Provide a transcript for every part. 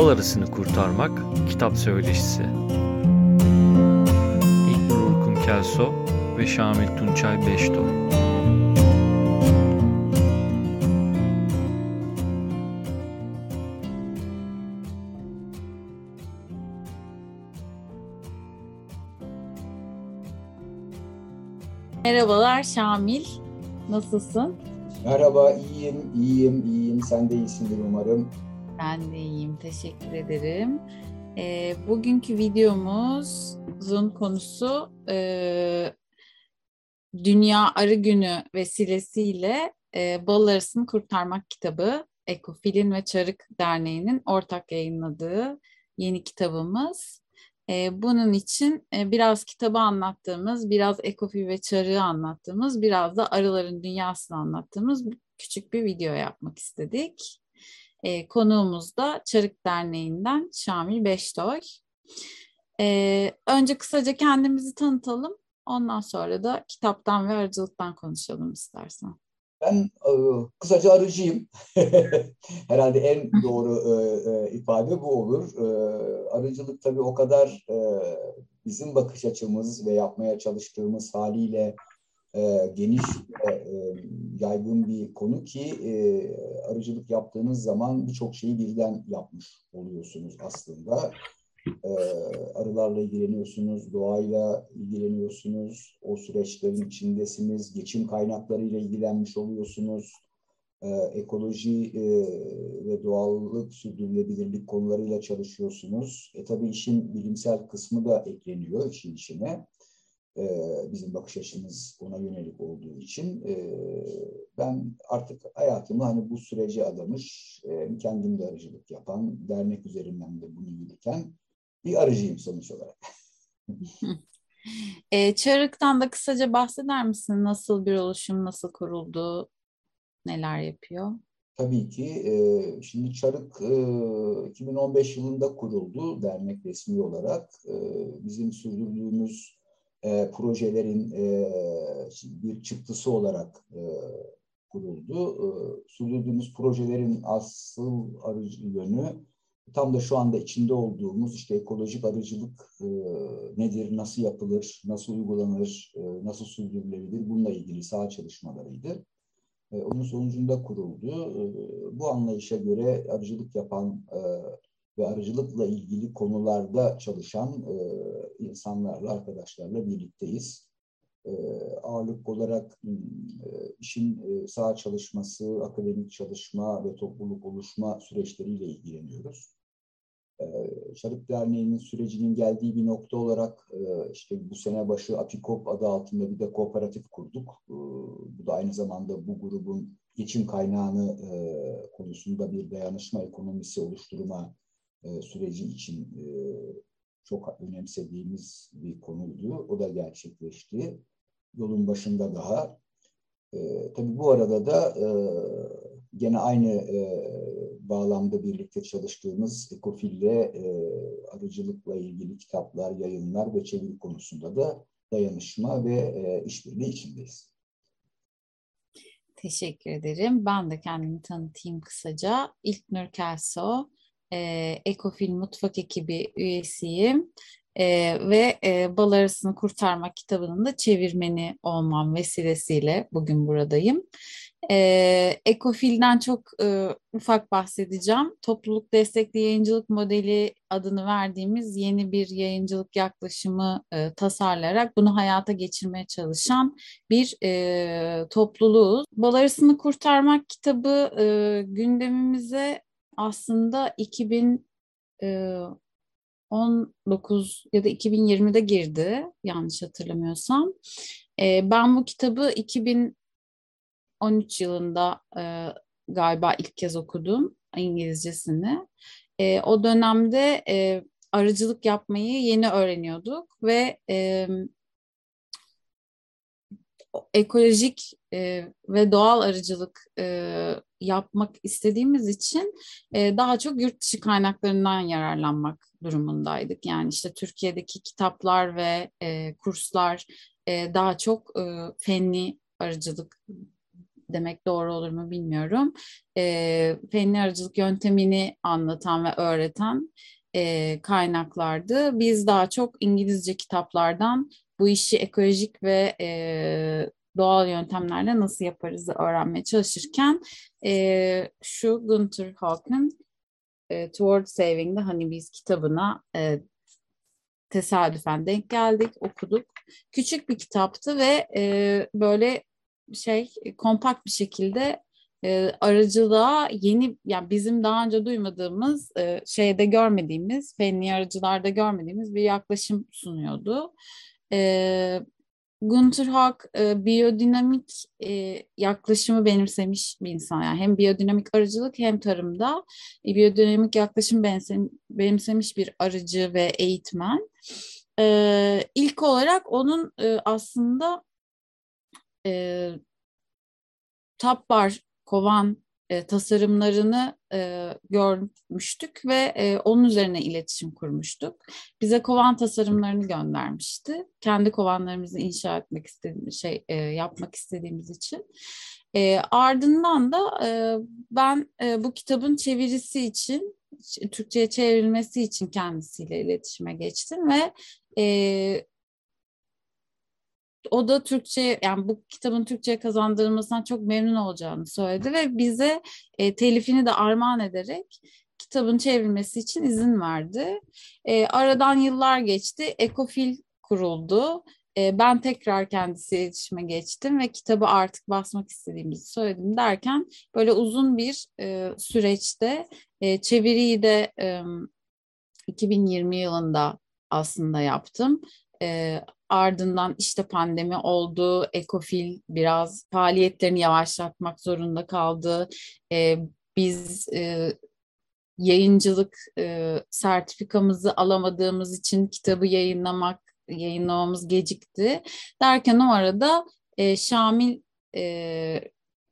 Bal arısını kurtarmak kitap söyleşisi. İlker Kelso ve Şamil Tunçay Beştok. Merhabalar Şamil, nasılsın? Merhaba, iyiyim. Sen de iyisindir umarım. Ben de iyiyim, teşekkür ederim. Bugünkü videomuzun konusu Dünya Arı Günü vesilesiyle Bal Arısını Kurtarmak kitabı. Ekofil'in ve Çarık Derneği'nin ortak yayınladığı yeni kitabımız. Bunun için biraz kitabı anlattığımız, biraz Ekofil ve Çarık'ı anlattığımız, biraz da arıların dünyasını anlattığımız küçük bir video yapmak istedik. Konuğumuz da Çarık Derneği'nden Şamil Beştok. Önce kısaca kendimizi tanıtalım. Ondan sonra da kitaptan ve arıcılıktan konuşalım istersen. Ben kısaca arıcıyım. Herhalde en doğru ifade bu olur. Arıcılık tabii o kadar bizim bakış açımız ve yapmaya çalıştığımız haliyle geniş ve yaygın bir konu ki arıcılık yaptığınız zaman birçok şeyi birden yapmış oluyorsunuz aslında. Arılarla ilgileniyorsunuz, doğayla ilgileniyorsunuz, o süreçlerin içindesiniz, geçim kaynaklarıyla ilgilenmiş oluyorsunuz, ekoloji ve doğallık, sürdürülebilirlik konularıyla çalışıyorsunuz. Tabii işin bilimsel kısmı da ekleniyor işin içine. Bizim bakış açımız ona yönelik olduğu için ben artık hayatımı hani bu sürece adamış, kendim de arıcılık yapan, dernek üzerinden de bunu yürüten bir arıcıyım sonuç olarak. Çarık'tan da kısaca bahseder misin? Nasıl bir oluşum, nasıl kuruldu, neler yapıyor? Tabii ki. Şimdi Çarık 2015 yılında kuruldu dernek resmi olarak. Bizim sürdürdüğümüz projelerin bir çıktısı olarak kuruldu. Sürdürdüğümüz projelerin asıl arıcı yönü tam da şu anda içinde olduğumuz işte ekolojik arıcılık nedir, nasıl yapılır, nasıl uygulanır, nasıl sürdürülebilir bununla ilgili saha çalışmalarıydı. Onun sonucunda kuruldu. Bu anlayışa göre arıcılık yapan ve arıcılıkla ilgili konularda çalışan insanlarla, arkadaşlarla birlikteyiz. Ağırlık olarak işin saha çalışması, akademik çalışma ve topluluk oluşma süreçleriyle ilgileniyoruz. Çarık Derneği'nin sürecinin geldiği bir nokta olarak işte bu sene başı Apikop adı altında bir de kooperatif kurduk. Bu da aynı zamanda bu grubun geçim kaynağını konusunda bir dayanışma ekonomisi oluşturma süreci için çok önemsediğimiz bir konuydu. O da gerçekleşti. Yolun başında daha. Tabii bu arada da gene aynı bağlamda birlikte çalıştığımız Ekofil'le arıcılıkla ilgili kitaplar, yayınlar ve çeviri konusunda da dayanışma ve işbirliği içindeyiz. Teşekkür ederim. Ben de kendimi tanıtayım kısaca. Nürker Kelso. Ekofil Mutfak Ekibi üyesiyim ve Bal Arısını Kurtarmak kitabının da çevirmeni olmam vesilesiyle bugün buradayım. Ekofil'den çok ufak bahsedeceğim. Topluluk destekli yayıncılık modeli adını verdiğimiz yeni bir yayıncılık yaklaşımı tasarlayarak bunu hayata geçirmeye çalışan bir topluluğuz. Bal Arısını Kurtarmak kitabı gündemimize aslında 2019 ya da 2020'de girdi yanlış hatırlamıyorsam. Ben bu kitabı 2013 yılında galiba ilk kez okudum İngilizcesini. O dönemde arıcılık yapmayı yeni öğreniyorduk ve ekolojik ve doğal arıcılık yapmak istediğimiz için daha çok yurt dışı kaynaklarından yararlanmak durumundaydık. Yani işte Türkiye'deki kitaplar ve kurslar daha çok fenli arıcılık demek doğru olur mu bilmiyorum. Fenli arıcılık yöntemini anlatan ve öğreten kaynaklardı. Biz daha çok İngilizce kitaplardan bu işi ekolojik ve doğal yöntemlerle nasıl yaparızı öğrenmeye çalışırken şu Gunther Hauk'un Toward Saving'de hani biz kitabına tesadüfen denk geldik, okuduk. Küçük bir kitaptı ve böyle kompakt bir şekilde arıcılığa yeni, yani bizim daha önce duymadığımız, görmediğimiz, fenli arıcılarda görmediğimiz bir yaklaşım sunuyordu. Gunther Hauk biyodinamik yaklaşımı benimsemiş bir insan. Yani hem biyodinamik arıcılık hem tarımda biyodinamik yaklaşım benimsemiş bir arıcı ve eğitmen. İlk olarak onun aslında tap bar kovan tasarımlarını görmüştük ve onun üzerine iletişim kurmuştuk. Bize kovan tasarımlarını göndermişti. Kendi kovanlarımızı inşa etmek istediğimiz yapmak istediğimiz için. Ardından da ben bu kitabın çevirisi için, Türkçe'ye çevrilmesi için kendisiyle iletişime geçtim ve o da Türkçe, yani bu kitabın Türkçe'ye kazandırılmasından çok memnun olacağını söyledi ve bize telifini de armağan ederek kitabın çevrilmesi için izin verdi. Aradan yıllar geçti, Ekofil kuruldu. Ben tekrar kendisiyle iletişime geçtim ve kitabı artık basmak istediğimizi söyledim derken böyle uzun bir süreçte çeviriyi de 2020 yılında aslında yaptım. Ardından pandemi oldu, Ekofil biraz faaliyetlerini yavaşlatmak zorunda kaldı. Biz yayıncılık sertifikamızı alamadığımız için kitabı yayınlamamız gecikti. Derken o arada Şamil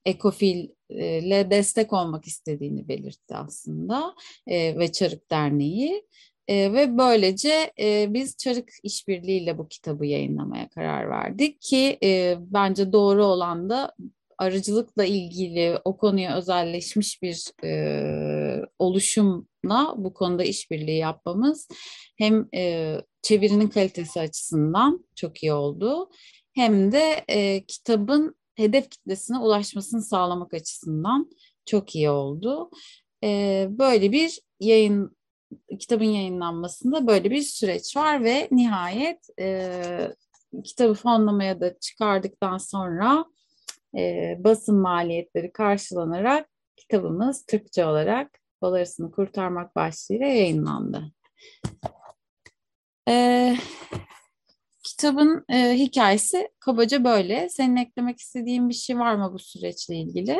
Ekofil'le destek olmak istediğini belirtti aslında ve Çarık Derneği. Ve böylece biz Çarık İşbirliği'yle bu kitabı yayınlamaya karar verdik ki bence doğru olan da arıcılıkla ilgili o konuya özelleşmiş bir oluşumla bu konuda işbirliği yapmamız hem çevirinin kalitesi açısından çok iyi oldu hem de kitabın hedef kitlesine ulaşmasını sağlamak açısından çok iyi oldu. Böyle bir kitabın yayınlanmasında böyle bir süreç var ve nihayet kitabı fonlamaya da çıkardıktan sonra basın maliyetleri karşılanarak kitabımız Türkçe olarak Bal Arısını Kurtarmak başlığıyla yayınlandı. Kitabın hikayesi kabaca böyle. Senin eklemek istediğin bir şey var mı bu süreçle ilgili?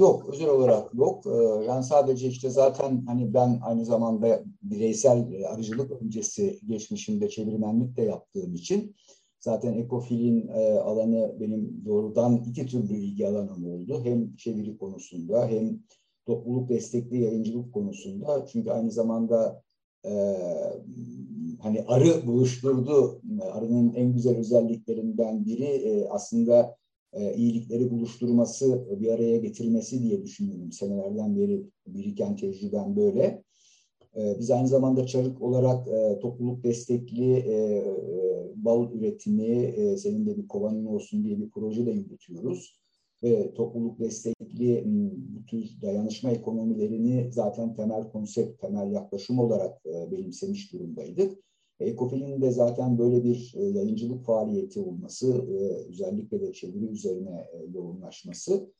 Yok, özel olarak yok. Ben sadece zaten ben aynı zamanda bireysel arıcılık öncesi geçmişimde çevirmenlik de yaptığım için zaten Ekofil'in alanı benim doğrudan iki türlü ilgi alanım oldu. Hem çeviri konusunda hem topluluk destekli yayıncılık konusunda. Çünkü aynı zamanda arı buluşturdu. Arının en güzel özelliklerinden biri aslında iyilikleri buluşturması, bir araya getirmesi diye düşünüyorum. Senelerden beri biriken tecrübem böyle. Biz aynı zamanda Çarık olarak topluluk destekli bal üretimi, senin de bir kovanın olsun diye bir proje de yürütüyoruz. Ve topluluk destekli bu tür dayanışma ekonomilerini zaten temel konsept, temel yaklaşım olarak benimsemiş durumdaydık. Ekofil'in de zaten böyle bir yayıncılık faaliyeti olması, özellikle de çeviri üzerine yoğunlaşması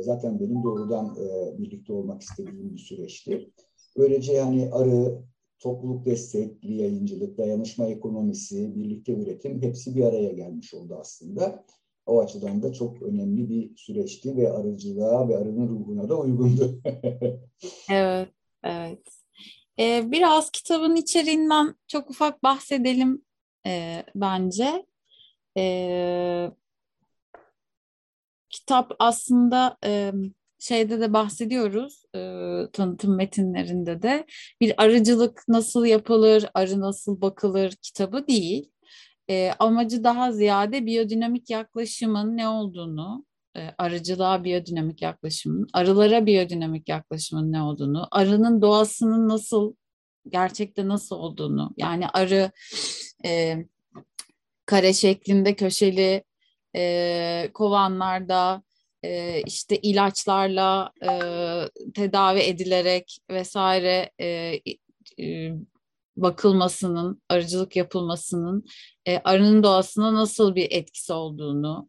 zaten benim doğrudan birlikte olmak istediğim bir süreçti. Böylece arı, topluluk destekli yayıncılık, dayanışma ekonomisi, birlikte üretim hepsi bir araya gelmiş oldu aslında. O açıdan da çok önemli bir süreçti ve arıcılığa ve arının ruhuna da uygundu. Evet, evet. Biraz kitabın içeriğinden çok ufak bahsedelim bence. Kitap aslında şeyde de bahsediyoruz, tanıtım metinlerinde de bir arıcılık nasıl yapılır, arı nasıl bakılır kitabı değil. amacı daha ziyade biyodinamik yaklaşımın ne olduğunu, arıcılığa biyodinamik yaklaşımın, arılara biyodinamik yaklaşımın ne olduğunu, arının doğasının nasıl, gerçekte nasıl olduğunu, yani arı kare şeklinde köşeli kovanlarda işte ilaçlarla tedavi edilerek vesaire bakılmasının, arıcılık yapılmasının arının doğasına nasıl bir etkisi olduğunu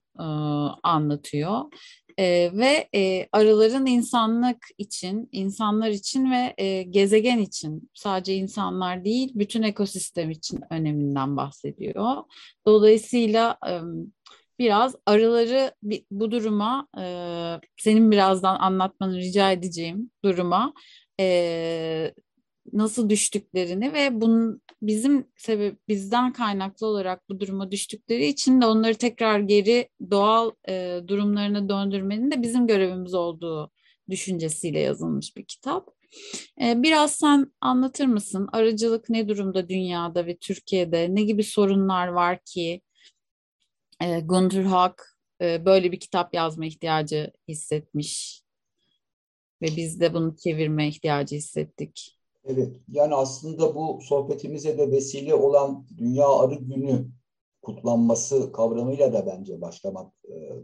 anlatıyor. Ve arıların insanlık için, insanlar için ve gezegen için, sadece insanlar değil, bütün ekosistem için öneminden bahsediyor. Dolayısıyla biraz arıları bu duruma, senin birazdan anlatmanı rica edeceğim duruma nasıl düştüklerini ve bunun bizden kaynaklı olarak bu duruma düştükleri için de onları tekrar geri doğal durumlarına döndürmenin de bizim görevimiz olduğu düşüncesiyle yazılmış bir kitap. Biraz sen anlatır mısın? Arıcılık ne durumda dünyada ve Türkiye'de? Ne gibi sorunlar var ki Gunther Hauk böyle bir kitap yazma ihtiyacı hissetmiş ve biz de bunu çevirme ihtiyacı hissettik? Evet, yani aslında bu sohbetimize de vesile olan Dünya Arı Günü kutlanması kavramıyla da bence başlamak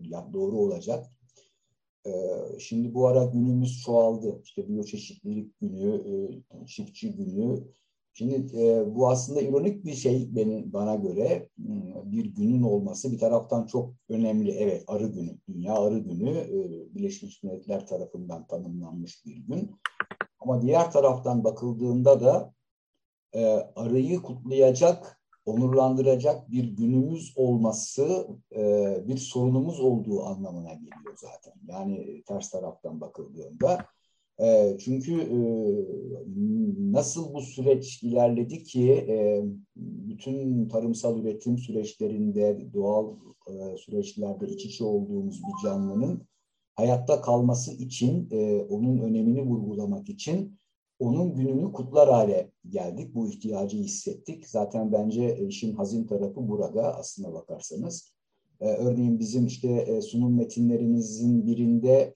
yani doğru olacak. Şimdi bu ara günümüz çoğaldı. İşte biyoçeşitlilik günü, çiftçi günü. Şimdi bu aslında ironik bir şey bana göre, bir günün olması bir taraftan çok önemli. Evet, Arı Günü, Dünya Arı Günü Birleşmiş Milletler tarafından tanımlanmış bir gün. Ama diğer taraftan bakıldığında da arıyı kutlayacak, onurlandıracak bir günümüz olması bir sorunumuz olduğu anlamına geliyor zaten. Yani ters taraftan bakıldığında. Çünkü nasıl bu süreç ilerledi ki bütün tarımsal üretim süreçlerinde, doğal süreçlerde iç içe olduğumuz bir canlının hayatta kalması için, onun önemini vurgulamak için onun gününü kutlar hale geldik. Bu ihtiyacı hissettik. Zaten bence işin hazin tarafı burada aslına bakarsanız. Örneğin bizim işte sunum metinlerimizin birinde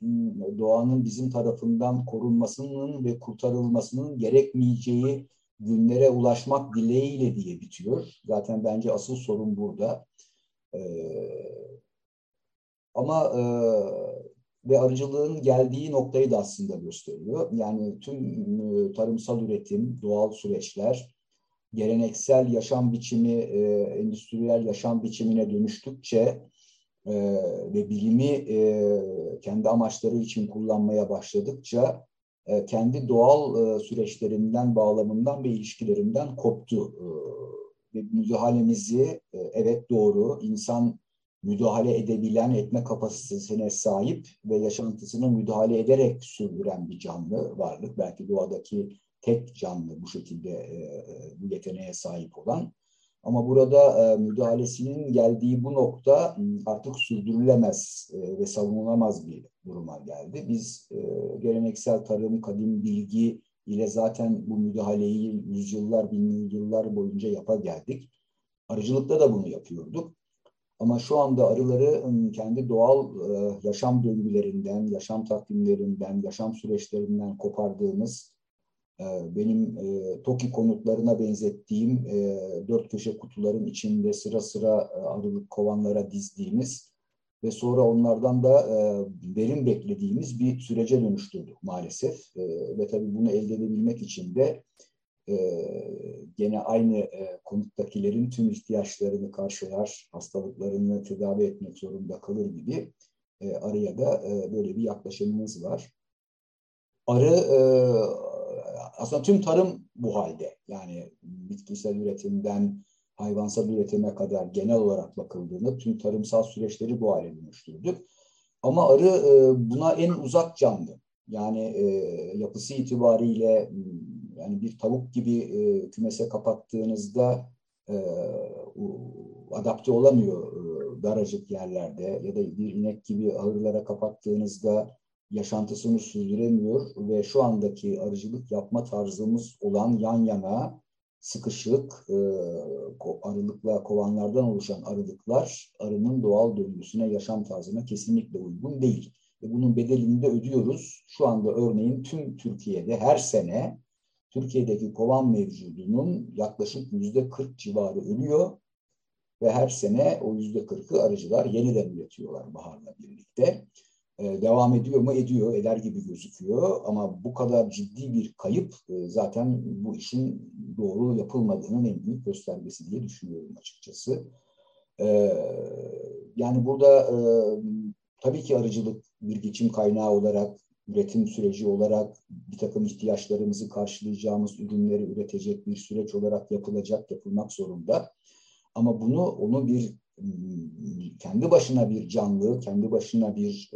doğanın bizim tarafından korunmasının ve kurtarılmasının gerekmeyeceği günlere ulaşmak dileğiyle diye bitiyor. Zaten bence asıl sorun burada. Ama ve arıcılığın geldiği noktayı da aslında gösteriyor. Yani tüm tarımsal üretim, doğal süreçler, geleneksel yaşam biçimi, endüstriyel yaşam biçimine dönüştükçe ve bilimi kendi amaçları için kullanmaya başladıkça kendi doğal süreçlerinden, bağlamından ve ilişkilerinden koptu. Ve müdahalemizi, evet doğru, insan müdahale edebilen, etme kapasitesine sahip ve yaşantısını müdahale ederek sürdüren bir canlı varlık. Belki doğadaki tek canlı bu şekilde bu yeteneğe sahip olan. Ama burada müdahalesinin geldiği bu nokta artık sürdürülemez ve savunulamaz bir duruma geldi. Biz geleneksel tarım, kadim bilgi ile zaten bu müdahaleyi yüzyıllar, bin yıllar boyunca yapa geldik. Arıcılıkta da bunu yapıyorduk. Ama şu anda arıları kendi doğal yaşam döngülerinden, yaşam takvimlerinden, yaşam süreçlerinden kopardığımız, benim TOKİ konutlarına benzettiğim dört köşe kutuların içinde sıra sıra arılık kovanlara dizdiğimiz ve sonra onlardan da verim beklediğimiz bir sürece dönüştürdük maalesef. Ve tabii bunu elde edebilmek için de gene aynı konuktakilerin tüm ihtiyaçlarını karşılar, hastalıklarını tedavi etmek zorunda kalır gibi arıya da böyle bir yaklaşımımız var. Arı aslında tüm tarım bu halde. Yani bitkisel üretimden hayvansal üretime kadar genel olarak bakıldığında tüm tarımsal süreçleri bu hale dönüştürdük. Ama arı buna en uzak canlı. Yani yapısı itibariyle yani bir tavuk gibi kümese kapattığınızda adapte olamıyor daracık yerlerde ya da bir inek gibi ahırlara kapattığınızda yaşantısını sürdüremiyor ve şu andaki arıcılık yapma tarzımız olan yan yana sıkışık, arılıkla, kovanlardan oluşan arılıklar arının doğal döngüsüne, yaşam tarzına kesinlikle uygun değil. Ve bunun bedelini de ödüyoruz. Şu anda örneğin tüm Türkiye'de her sene Türkiye'deki kovan mevcudunun yaklaşık %40 civarı ölüyor ve her sene o %40'ı arıcılar yeniden üretiyorlar baharla birlikte. Devam ediyor mu? Ediyor, eder gibi gözüküyor ama bu kadar ciddi bir kayıp zaten bu işin doğru yapılmadığının en büyük göstergesi diye düşünüyorum açıkçası. Yani burada tabii ki arıcılık bir geçim kaynağı olarak, üretim süreci olarak, bir takım ihtiyaçlarımızı karşılayacağımız ürünleri üretecek bir süreç olarak yapılmak zorunda. Ama onu bir kendi başına bir canlı, kendi başına bir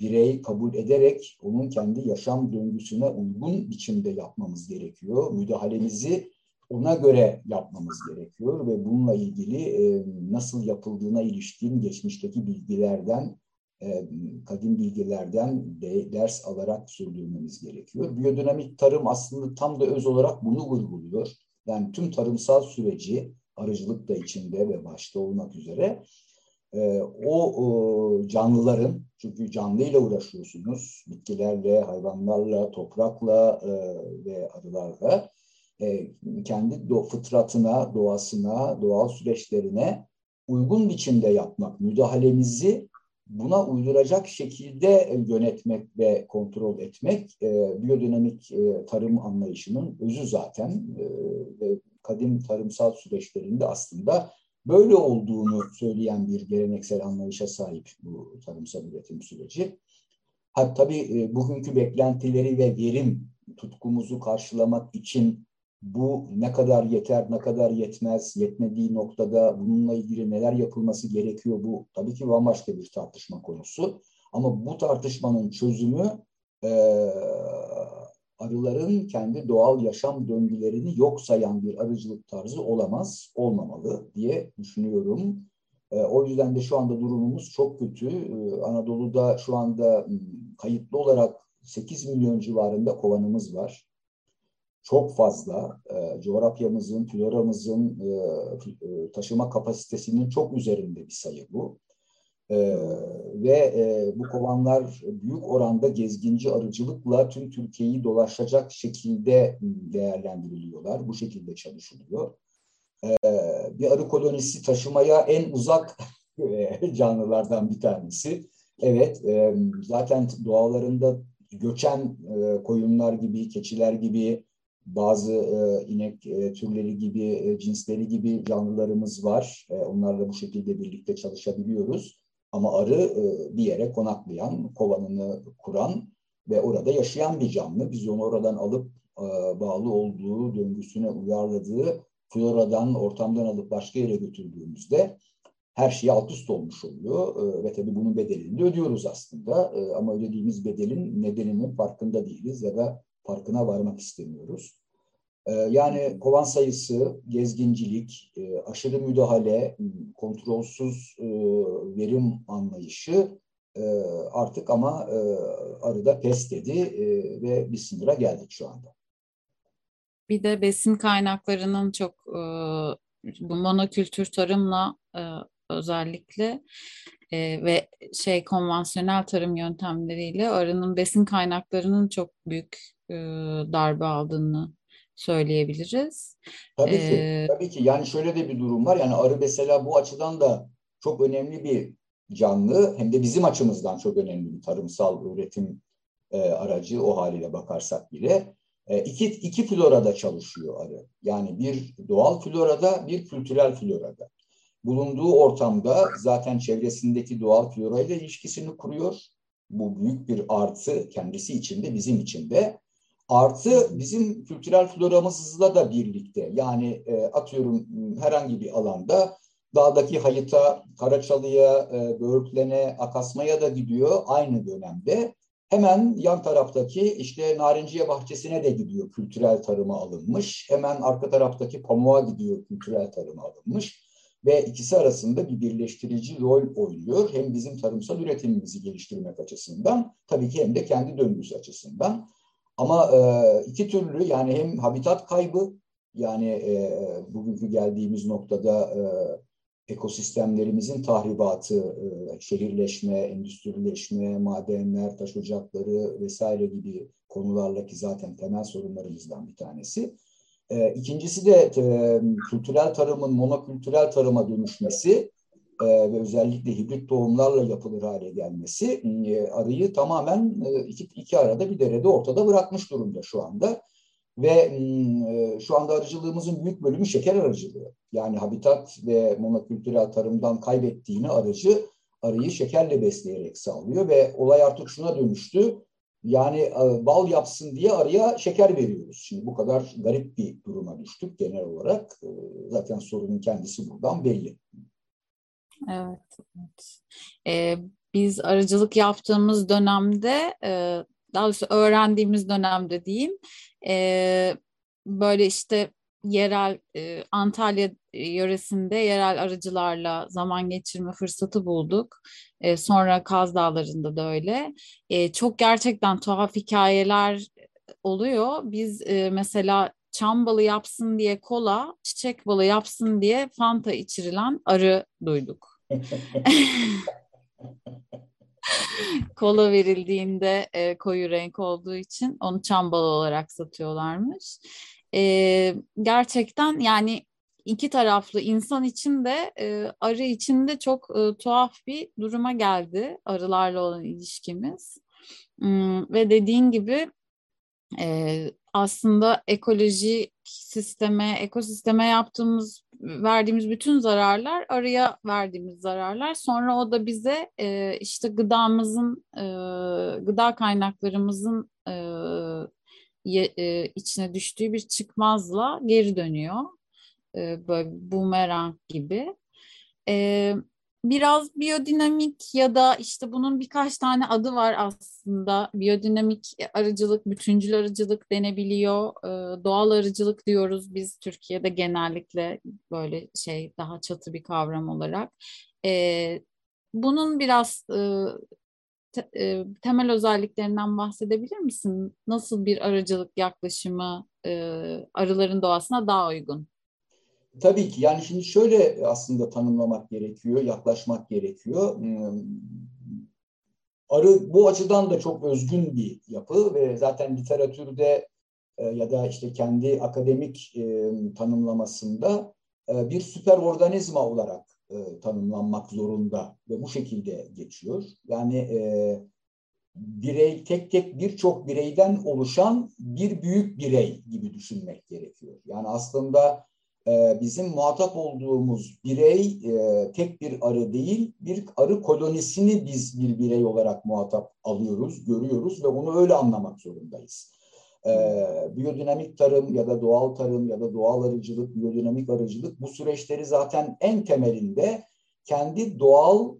birey kabul ederek onun kendi yaşam döngüsüne uygun biçimde yapmamız gerekiyor. Müdahalemizi ona göre yapmamız gerekiyor ve bununla ilgili nasıl yapıldığına ilişkin geçmişteki bilgilerden, kadim bilgilerden de ders alarak sürdürmemiz gerekiyor. Biyodinamik tarım aslında tam da öz olarak bunu vurguluyor. Yani tüm tarımsal süreci, arıcılık da içinde ve başta olmak üzere o canlıların, çünkü canlıyla uğraşıyorsunuz, bitkilerle, hayvanlarla, toprakla ve arılarla, kendi fıtratına, doğasına, doğal süreçlerine uygun biçimde yapmak, müdahalemizi buna uyduracak şekilde yönetmek ve kontrol etmek biyodinamik tarım anlayışının özü zaten. Kadim tarımsal süreçlerinde aslında böyle olduğunu söyleyen bir geleneksel anlayışa sahip bu tarımsal üretim süreci. Hatta tabii bugünkü beklentileri ve verim tutkumuzu karşılamak için bu ne kadar yeter, ne kadar yetmez, yetmediği noktada bununla ilgili neler yapılması gerekiyor, bu tabii ki bambaşka bir tartışma konusu. Ama bu tartışmanın çözümü arıların kendi doğal yaşam döngülerini yok sayan bir arıcılık tarzı olamaz, olmamalı diye düşünüyorum. O yüzden de şu anda durumumuz çok kötü. Anadolu'da şu anda kayıtlı olarak 8 milyon civarında kovanımız var. Çok fazla, coğrafyamızın, floramızın taşıma kapasitesinin çok üzerinde bir sayı bu. Ve bu kovanlar büyük oranda gezginci arıcılıkla tüm Türkiye'yi dolaşacak şekilde değerlendiriliyorlar. Bu şekilde çalışılıyor. Bir arı kolonisi taşımaya en uzak canlılardan bir tanesi. Evet, zaten doğalarında göçen koyunlar gibi, keçiler gibi, bazı inek türleri gibi, cinsleri gibi canlılarımız var. Onlarla bu şekilde birlikte çalışabiliyoruz. Ama arı bir yere konaklayan, kovanını kuran ve orada yaşayan bir canlı. Biz onu oradan alıp bağlı olduğu, döngüsüne uyarladığı floradan, ortamdan alıp başka yere götürdüğümüzde her şey alt üst olmuş oluyor. Ve tabii bunun bedelini de ödüyoruz aslında. Ama ödediğimiz bedelin nedeninin farkında değiliz ya da farkına varmak istemiyoruz. Yani kovan sayısı, gezgincilik, aşırı müdahale, kontrolsüz verim anlayışı artık ama arıda pes dedi ve bir sınıra geldik şu anda. Bir de besin kaynaklarının çok bu monokültür tarımla özellikle ve konvansiyonel tarım yöntemleriyle arının besin kaynaklarının çok büyük darbe aldığını söyleyebiliriz. Tabii ki. Tabii ki. Yani şöyle de bir durum var. Yani arı mesela bu açıdan da çok önemli bir canlı. Hem de bizim açımızdan çok önemli bir tarımsal üretim aracı o haliyle bakarsak bile. İki florada çalışıyor arı. Yani bir doğal florada, bir kültürel florada. Bulunduğu ortamda zaten çevresindeki doğal florayla ilişkisini kuruyor. Bu büyük bir artı kendisi için de bizim için de. Artı bizim kültürel floramızla da birlikte, yani atıyorum herhangi bir alanda dağdaki hayıta, karaçalıya, böğürtlene, akasmaya da gidiyor aynı dönemde. Hemen yan taraftaki narenciye bahçesine de gidiyor, kültürel tarıma alınmış. Hemen arka taraftaki pamuğa gidiyor, kültürel tarıma alınmış. Ve ikisi arasında bir birleştirici rol oynuyor. Hem bizim tarımsal üretimimizi geliştirmek açısından, tabii ki hem de kendi döngüsü açısından. Ama iki türlü, yani hem habitat kaybı, yani bugünkü geldiğimiz noktada ekosistemlerimizin tahribatı, şehirleşme, endüstrileşme, madenler, taş ocakları vesaire gibi konularla, ki zaten temel sorunlarımızdan bir tanesi. İkincisi de kültürel tarımın monokültürel tarıma dönüşmesi ve özellikle hibrit tohumlarla yapılır hale gelmesi arıyı tamamen iki arada bir derede ortada bırakmış durumda şu anda. Ve şu anda arıcılığımızın büyük bölümü şeker arıcılığı. Yani habitat ve monokültürel tarımdan kaybettiğini arıyı şekerle besleyerek sağlıyor ve olay artık şuna dönüştü. Yani bal yapsın diye arıya şeker veriyoruz. Şimdi bu kadar garip bir duruma düştük genel olarak. Zaten sorunun kendisi buradan belli. Evet. Biz arıcılık yaptığımız dönemde, daha doğrusu öğrendiğimiz dönemde diyeyim, böyle işte yerel Antalya yöresinde yerel arıcılarla zaman geçirme fırsatı bulduk. Sonra Kaz Dağları'nda da öyle. Çok gerçekten tuhaf hikayeler oluyor. Biz mesela çam balı yapsın diye kola, çiçek balı yapsın diye Fanta içirilen arı duyduk. Kola verildiğinde koyu renk olduğu için onu çam balı olarak satıyorlarmış. Gerçekten yani iki taraflı, insan için de arı için de çok tuhaf bir duruma geldi arılarla olan ilişkimiz. Ve dediğin gibi aslında ekolojik sisteme, ekosisteme verdiğimiz bütün zararlar, arıya verdiğimiz zararlar. Sonra o da bize işte gıda kaynaklarımızın içine düştüğü bir çıkmazla geri dönüyor. Böyle bumerang gibi. Biraz biyodinamik ya da işte bunun birkaç tane adı var aslında. Biyodinamik arıcılık, bütüncül arıcılık denebiliyor. Doğal arıcılık diyoruz biz Türkiye'de genellikle, böyle şey, daha çatı bir kavram olarak. Bunun biraz temel özelliklerinden bahsedebilir misin? Nasıl bir arıcılık yaklaşımı arıların doğasına daha uygun? Tabii ki, yani şimdi şöyle aslında tanımlamak gerekiyor, yaklaşmak gerekiyor. Arı bu açıdan da çok özgün bir yapı ve zaten literatürde ya da işte kendi akademik tanımlamasında bir süper organizma olarak tanımlanmak zorunda ve bu şekilde geçiyor. Yani birey, tek birçok bireyden oluşan bir büyük birey gibi düşünmek gerekiyor. Yani aslında bizim muhatap olduğumuz birey tek bir arı değil, bir arı kolonisini biz bir birey olarak muhatap alıyoruz, görüyoruz ve onu öyle anlamak zorundayız. Biyodinamik tarım ya da doğal tarım ya da doğal arıcılık, biyodinamik arıcılık bu süreçleri zaten en temelinde kendi doğal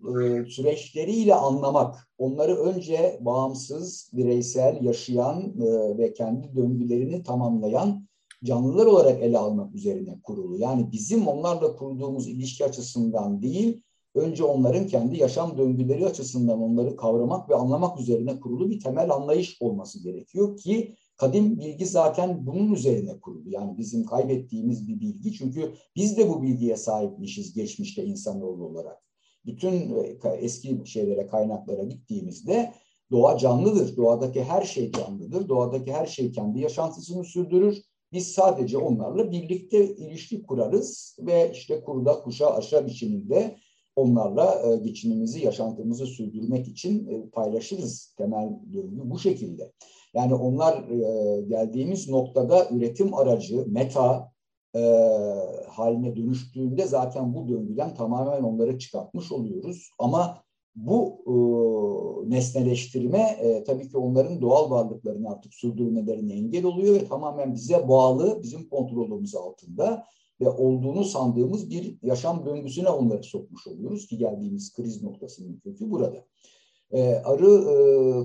süreçleriyle anlamak, onları önce bağımsız, bireysel, yaşayan ve kendi döngülerini tamamlayan canlılar olarak ele almak üzerine kurulu. Yani bizim onlarla kurduğumuz ilişki açısından değil, önce onların kendi yaşam döngüleri açısından onları kavramak ve anlamak üzerine kurulu bir temel anlayış olması gerekiyor ki kadim bilgi zaten bunun üzerine kurulu. Yani bizim kaybettiğimiz bir bilgi, çünkü biz de bu bilgiye sahipmişiz geçmişte insanoğlu olarak. Bütün eski şeylere, kaynaklara gittiğimizde doğa canlıdır, doğadaki her şey canlıdır, doğadaki her şey kendi yaşantısını sürdürür. Biz sadece onlarla birlikte ilişki kurarız ve işte kurda kuşa aşa biçiminde onlarla geçimimizi, yaşantımızı sürdürmek için paylaşırız. Temel döngü bu şekilde. Yani onlar geldiğimiz noktada üretim aracı, meta haline dönüştüğünde zaten bu döngüden tamamen onları çıkartmış oluyoruz. Ama bu nesneleştirme tabii ki onların doğal varlıklarını artık sürdürmelerine engel oluyor ve tamamen bize bağlı, bizim kontrolümüz altında ve olduğunu sandığımız bir yaşam döngüsüne onları sokmuş oluyoruz ki geldiğimiz kriz noktasının kökü burada. Arı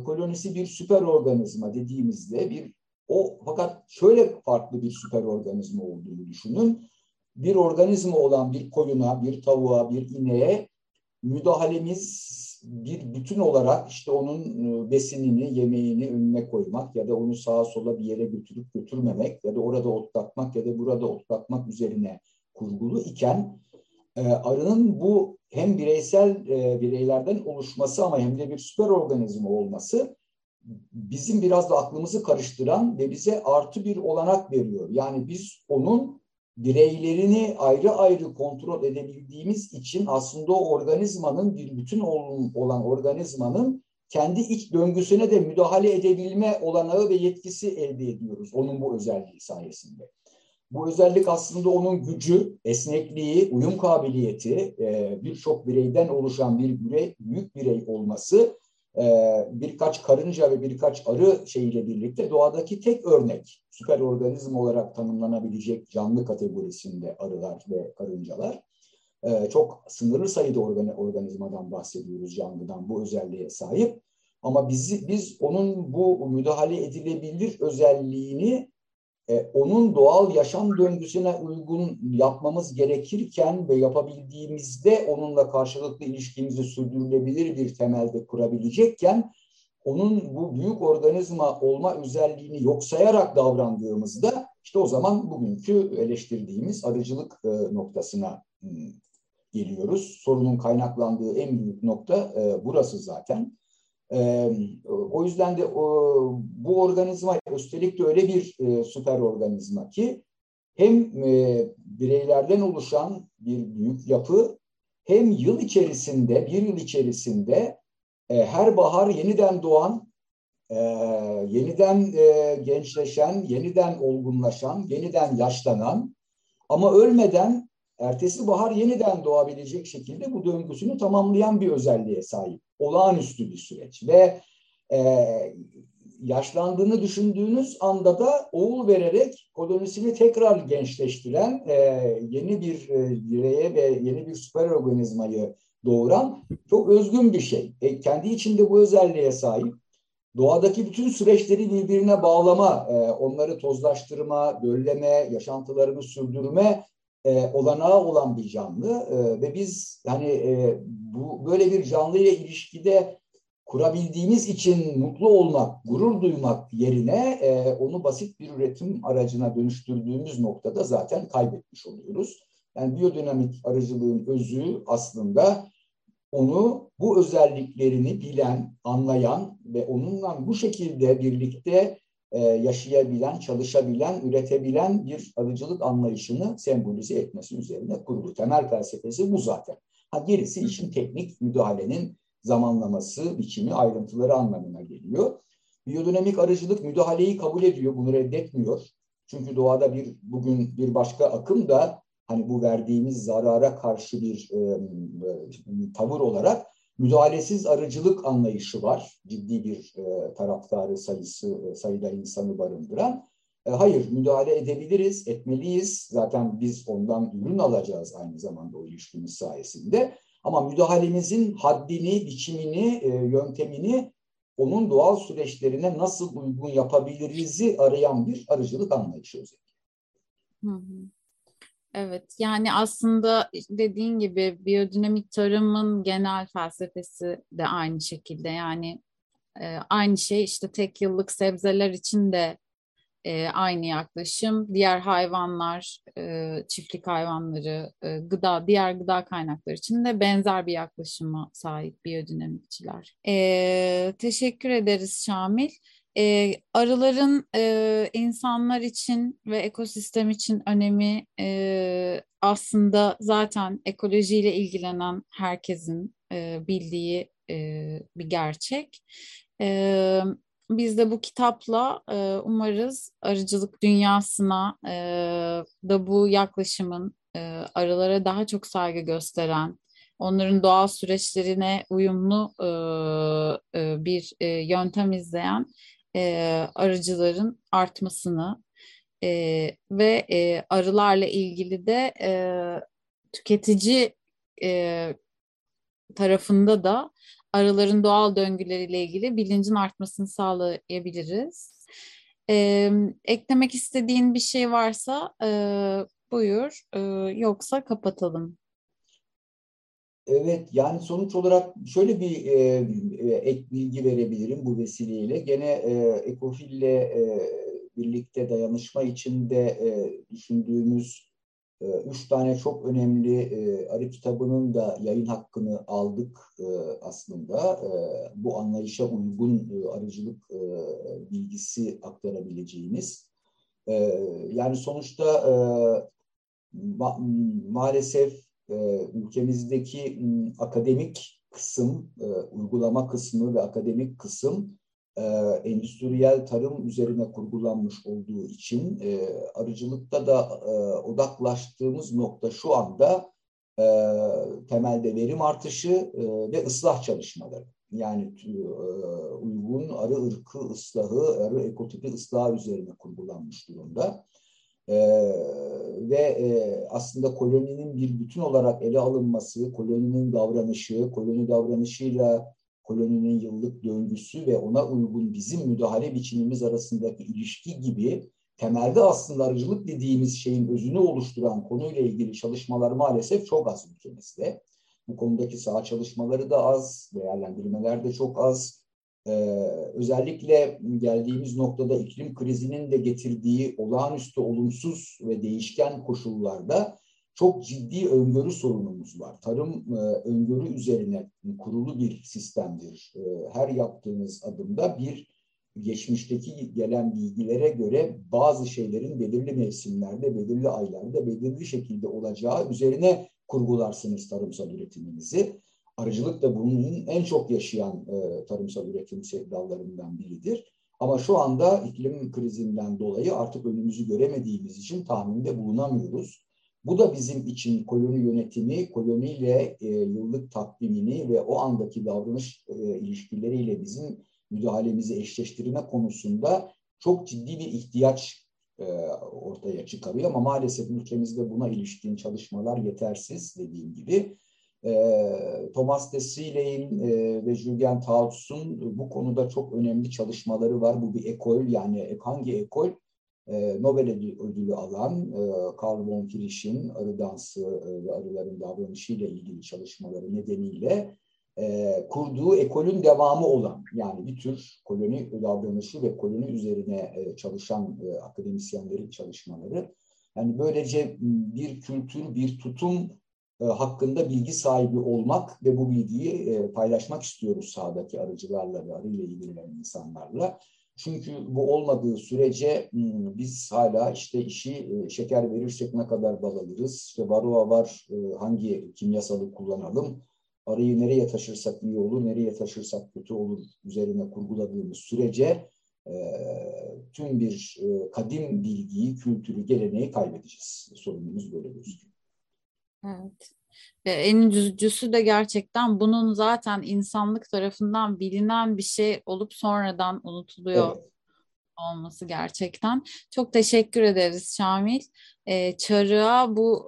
kolonisi bir süper organizma dediğimizde fakat şöyle farklı bir süper organizma olduğunu düşünün. Bir organizma olan bir koyuna, bir tavuğa, bir ineğe müdahalemiz bir bütün olarak işte onun besinini, yemeğini önüne koymak ya da onu sağa sola bir yere götürüp götürmemek ya da orada otlatmak ya da burada otlatmak üzerine kurgulu iken arının bu hem bireysel bireylerden oluşması ama hem de bir süper organizma olması bizim biraz da aklımızı karıştıran ve bize artı bir olanak veriyor. Yani biz onun bireylerini ayrı ayrı kontrol edebildiğimiz için aslında o organizmanın bir bütün olan organizmanın kendi iç döngüsüne de müdahale edebilme olanağı ve yetkisi elde ediyoruz onun bu özelliği sayesinde. Bu özellik aslında onun gücü, esnekliği, uyum kabiliyeti, birçok bireyden oluşan bir büyük birey olması birkaç karınca ve birkaç arı şeyiyle birlikte doğadaki tek örnek süper organizma olarak tanımlanabilecek canlı kategorisinde arılar ve karıncalar. Çok sınırlı sayıda organizmadan bahsediyoruz, canlıdan bu özelliğe sahip. Ama biz onun bu müdahale edilebilir özelliğini onun doğal yaşam döngüsüne uygun yapmamız gerekirken ve yapabildiğimizde onunla karşılıklı ilişkimizi sürdürülebilir bir temelde kurabilecekken onun bu büyük organizma olma özelliğini yok sayarak davrandığımızda işte o zaman bugünkü eleştirdiğimiz arıcılık noktasına geliyoruz. Sorunun kaynaklandığı en büyük nokta burası zaten. O yüzden de bu organizma üstelik de öyle bir süper organizma ki hem bireylerden oluşan bir büyük yapı hem bir yıl içerisinde her bahar yeniden doğan, yeniden gençleşen, yeniden olgunlaşan, yeniden yaşlanan ama ölmeden ertesi bahar yeniden doğabilecek şekilde bu döngüsünü tamamlayan bir özelliğe sahip. Olağanüstü bir süreç ve yaşlandığını düşündüğünüz anda da oğul vererek kolonisini tekrar gençleştiren, yeni bir bireye ve yeni bir süper organizmayı doğuran çok özgün bir şey. Kendi içinde bu özelliğe sahip. Doğadaki bütün süreçleri birbirine bağlama, onları tozlaştırma, bölleme, yaşantılarını sürdürme olanağı olan bir canlı ve biz hani bu böyle bir canlıyla ilişkide kurabildiğimiz için mutlu olmak, gurur duymak yerine onu basit bir üretim aracına dönüştürdüğümüz noktada zaten kaybetmiş oluyoruz. Yani biyodinamik arıcılığın özü aslında onu bu özelliklerini bilen, anlayan ve onunla bu şekilde birlikte yaşayabilen, çalışabilen, üretebilen bir arıcılık anlayışını sembolize etmesi üzerine kurulu. Temel felsefesi bu zaten. Gerisi işin teknik müdahalenin zamanlaması, biçimi, ayrıntıları anlamına geliyor. Biyodinamik arıcılık müdahaleyi kabul ediyor, bunu reddetmiyor. Çünkü doğada bugün bir başka akım da hani bu verdiğimiz zarara karşı bir tavır olarak müdahalesiz arıcılık anlayışı var. Ciddi bir taraftarı sayıda insanı barındıran. Hayır, müdahale edebiliriz, etmeliyiz. Zaten biz ondan ürün alacağız aynı zamanda o ilişkimiz sayesinde. Ama müdahalemizin haddini, biçimini, yöntemini onun doğal süreçlerine nasıl uygun yapabiliriz'i arayan bir arıcılık anlayışı özellikle. Hı. Evet, yani aslında dediğin gibi biyodinamik tarımın genel felsefesi de aynı şekilde. Yani aynı şey işte tek yıllık sebzeler için de aynı yaklaşım. Diğer hayvanlar, çiftlik hayvanları, diğer gıda kaynakları için de benzer bir yaklaşıma sahip biyodinamikçiler. Teşekkür ederiz Şamil. Arıların insanlar için ve ekosistem için önemi aslında zaten ekolojiyle ilgilenen herkesin bildiği bir gerçek. Biz de bu kitapla umarız arıcılık dünyasına da bu yaklaşımın arılara daha çok saygı gösteren, onların doğal süreçlerine uyumlu bir yöntem izleyen arıcıların artmasını ve arılarla ilgili de tüketici tarafında da arıların doğal döngüleriyle ilgili bilincin artmasını sağlayabiliriz. Eklemek istediğin bir şey varsa buyur, yoksa kapatalım. Evet, yani sonuç olarak şöyle bir ek bilgi verebilirim bu vesileyle. Gene Ekofil'le birlikte dayanışma içinde düşündüğümüz üç tane çok önemli arı kitabının da yayın hakkını aldık aslında. Bu anlayışa uygun arıcılık bilgisi aktarabileceğimiz. Yani sonuçta maalesef ülkemizdeki akademik kısım, uygulama kısmı ve akademik kısım endüstriyel tarım üzerine kurgulanmış olduğu için arıcılıkta da odaklaştığımız nokta şu anda temelde verim artışı ve ıslah çalışmaları. Yani uygun arı ırkı ıslahı, arı ekotipi ıslahı üzerine kurgulanmış durumda. Ve aslında koloninin bir bütün olarak ele alınması, koloninin davranışı, koloni davranışıyla koloninin yıllık döngüsü ve ona uygun bizim müdahale biçimimiz arasındaki ilişki gibi temelde aslında arıcılık dediğimiz şeyin özünü oluşturan konuyla ilgili çalışmalar maalesef çok az ülkemizde. Bu konudaki saha çalışmaları da az, değerlendirmeler de çok az. Özellikle geldiğimiz noktada iklim krizinin de getirdiği olağanüstü olumsuz ve değişken koşullarda çok ciddi öngörü sorunumuz var. Tarım öngörü üzerine kurulu bir sistemdir. Her yaptığınız adımda bir geçmişteki gelen bilgilere göre bazı şeylerin belirli mevsimlerde, belirli aylarda, belirli şekilde olacağı üzerine kurgularsınız tarımsal üretiminizi. Arıcılık da bunun en çok yaşayan tarımsal üretim dallarından biridir. Ama şu anda iklim krizinden dolayı artık önümüzü göremediğimiz için tahminde bulunamıyoruz. Bu da bizim için koloni yönetimi, koloniyle yıllık takvimini ve o andaki davranış ilişkileriyle bizim müdahalemizi eşleştirme konusunda çok ciddi bir ihtiyaç ortaya çıkarıyor. Ama maalesef ülkemizde buna ilişkin çalışmalar yetersiz, dediğim gibi. Thomas de Silein ve Gunther Hauk'un bu konuda çok önemli çalışmaları var. Bu bir ekol, yani hangi ekol? Nobel ödülü alan Carl von Kirsch'in arı dansı ve arıların davranışıyla ilgili çalışmaları nedeniyle kurduğu ekolün devamı olan, yani bir tür koloni davranışı ve koloni üzerine çalışan akademisyenlerin çalışmaları. Yani böylece bir kültür, bir tutum hakkında bilgi sahibi olmak ve bu bilgiyi paylaşmak istiyoruz sahadaki arıcılarla ve arıyla ilgilenen insanlarla. Çünkü bu olmadığı sürece biz hala işte işi şeker verirsek ne kadar bal alırız, işte varroa var hangi kimyasalı kullanalım, arıyı nereye taşırsak iyi olur, nereye taşırsak kötü olur üzerine kurguladığımız sürece tüm bir kadim bilgiyi, kültürü, geleneği kaybedeceğiz. Sorunumuz böyle gözüküyor. Evet. Ve en üzücüsü de gerçekten bunun zaten insanlık tarafından bilinen bir şey olup sonradan unutuluyor, evet, olması gerçekten. Çok teşekkür ederiz Şamil. Çarık'a bu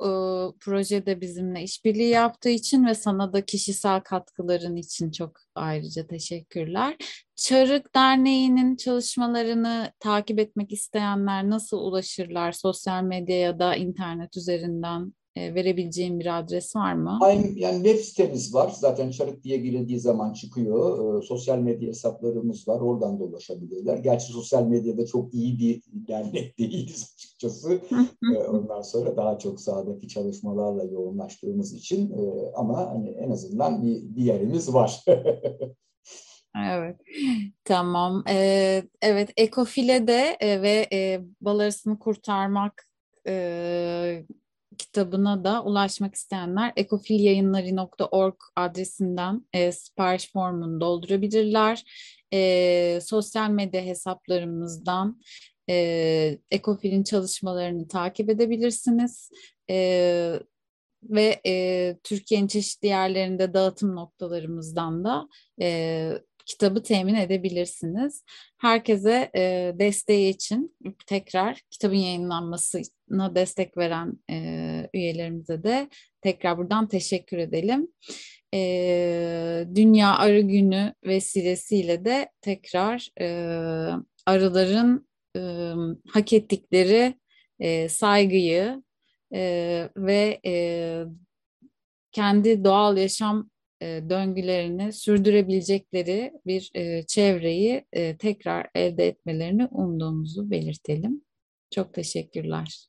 projede bizimle işbirliği yaptığı için ve sana da kişisel katkıların için çok ayrıca teşekkürler. Çarık Derneği'nin çalışmalarını takip etmek isteyenler nasıl ulaşırlar? Sosyal medya ya da internet üzerinden verebileceğim bir adres var mı? Yani web sitemiz var. Zaten Çarık diye girildiği zaman çıkıyor. Sosyal medya hesaplarımız var. Oradan da ulaşabilirler. Gerçi sosyal medyada çok iyi bir dernek değiliz açıkçası. Ondan sonra daha çok sahadaki çalışmalarla yoğunlaştığımız için. Ama hani en azından bir yerimiz var. Evet, tamam. Evet, Ekofil'e de ve bal arısını kurtarmak kitabına da ulaşmak isteyenler ekofilyayınları.org adresinden sipariş formunu doldurabilirler. Sosyal medya hesaplarımızdan Ekofil'in çalışmalarını takip edebilirsiniz. Ve Türkiye'nin çeşitli yerlerinde dağıtım noktalarımızdan da kitabı temin edebilirsiniz. Herkese desteği için tekrar kitabın yayınlanmasına destek veren üyelerimize de tekrar buradan teşekkür edelim. Dünya Arı Günü vesilesiyle de tekrar arıların hak ettikleri saygıyı ve kendi doğal yaşam döngülerini sürdürebilecekleri bir çevreyi tekrar elde etmelerini umduğumuzu belirtelim. Çok teşekkürler.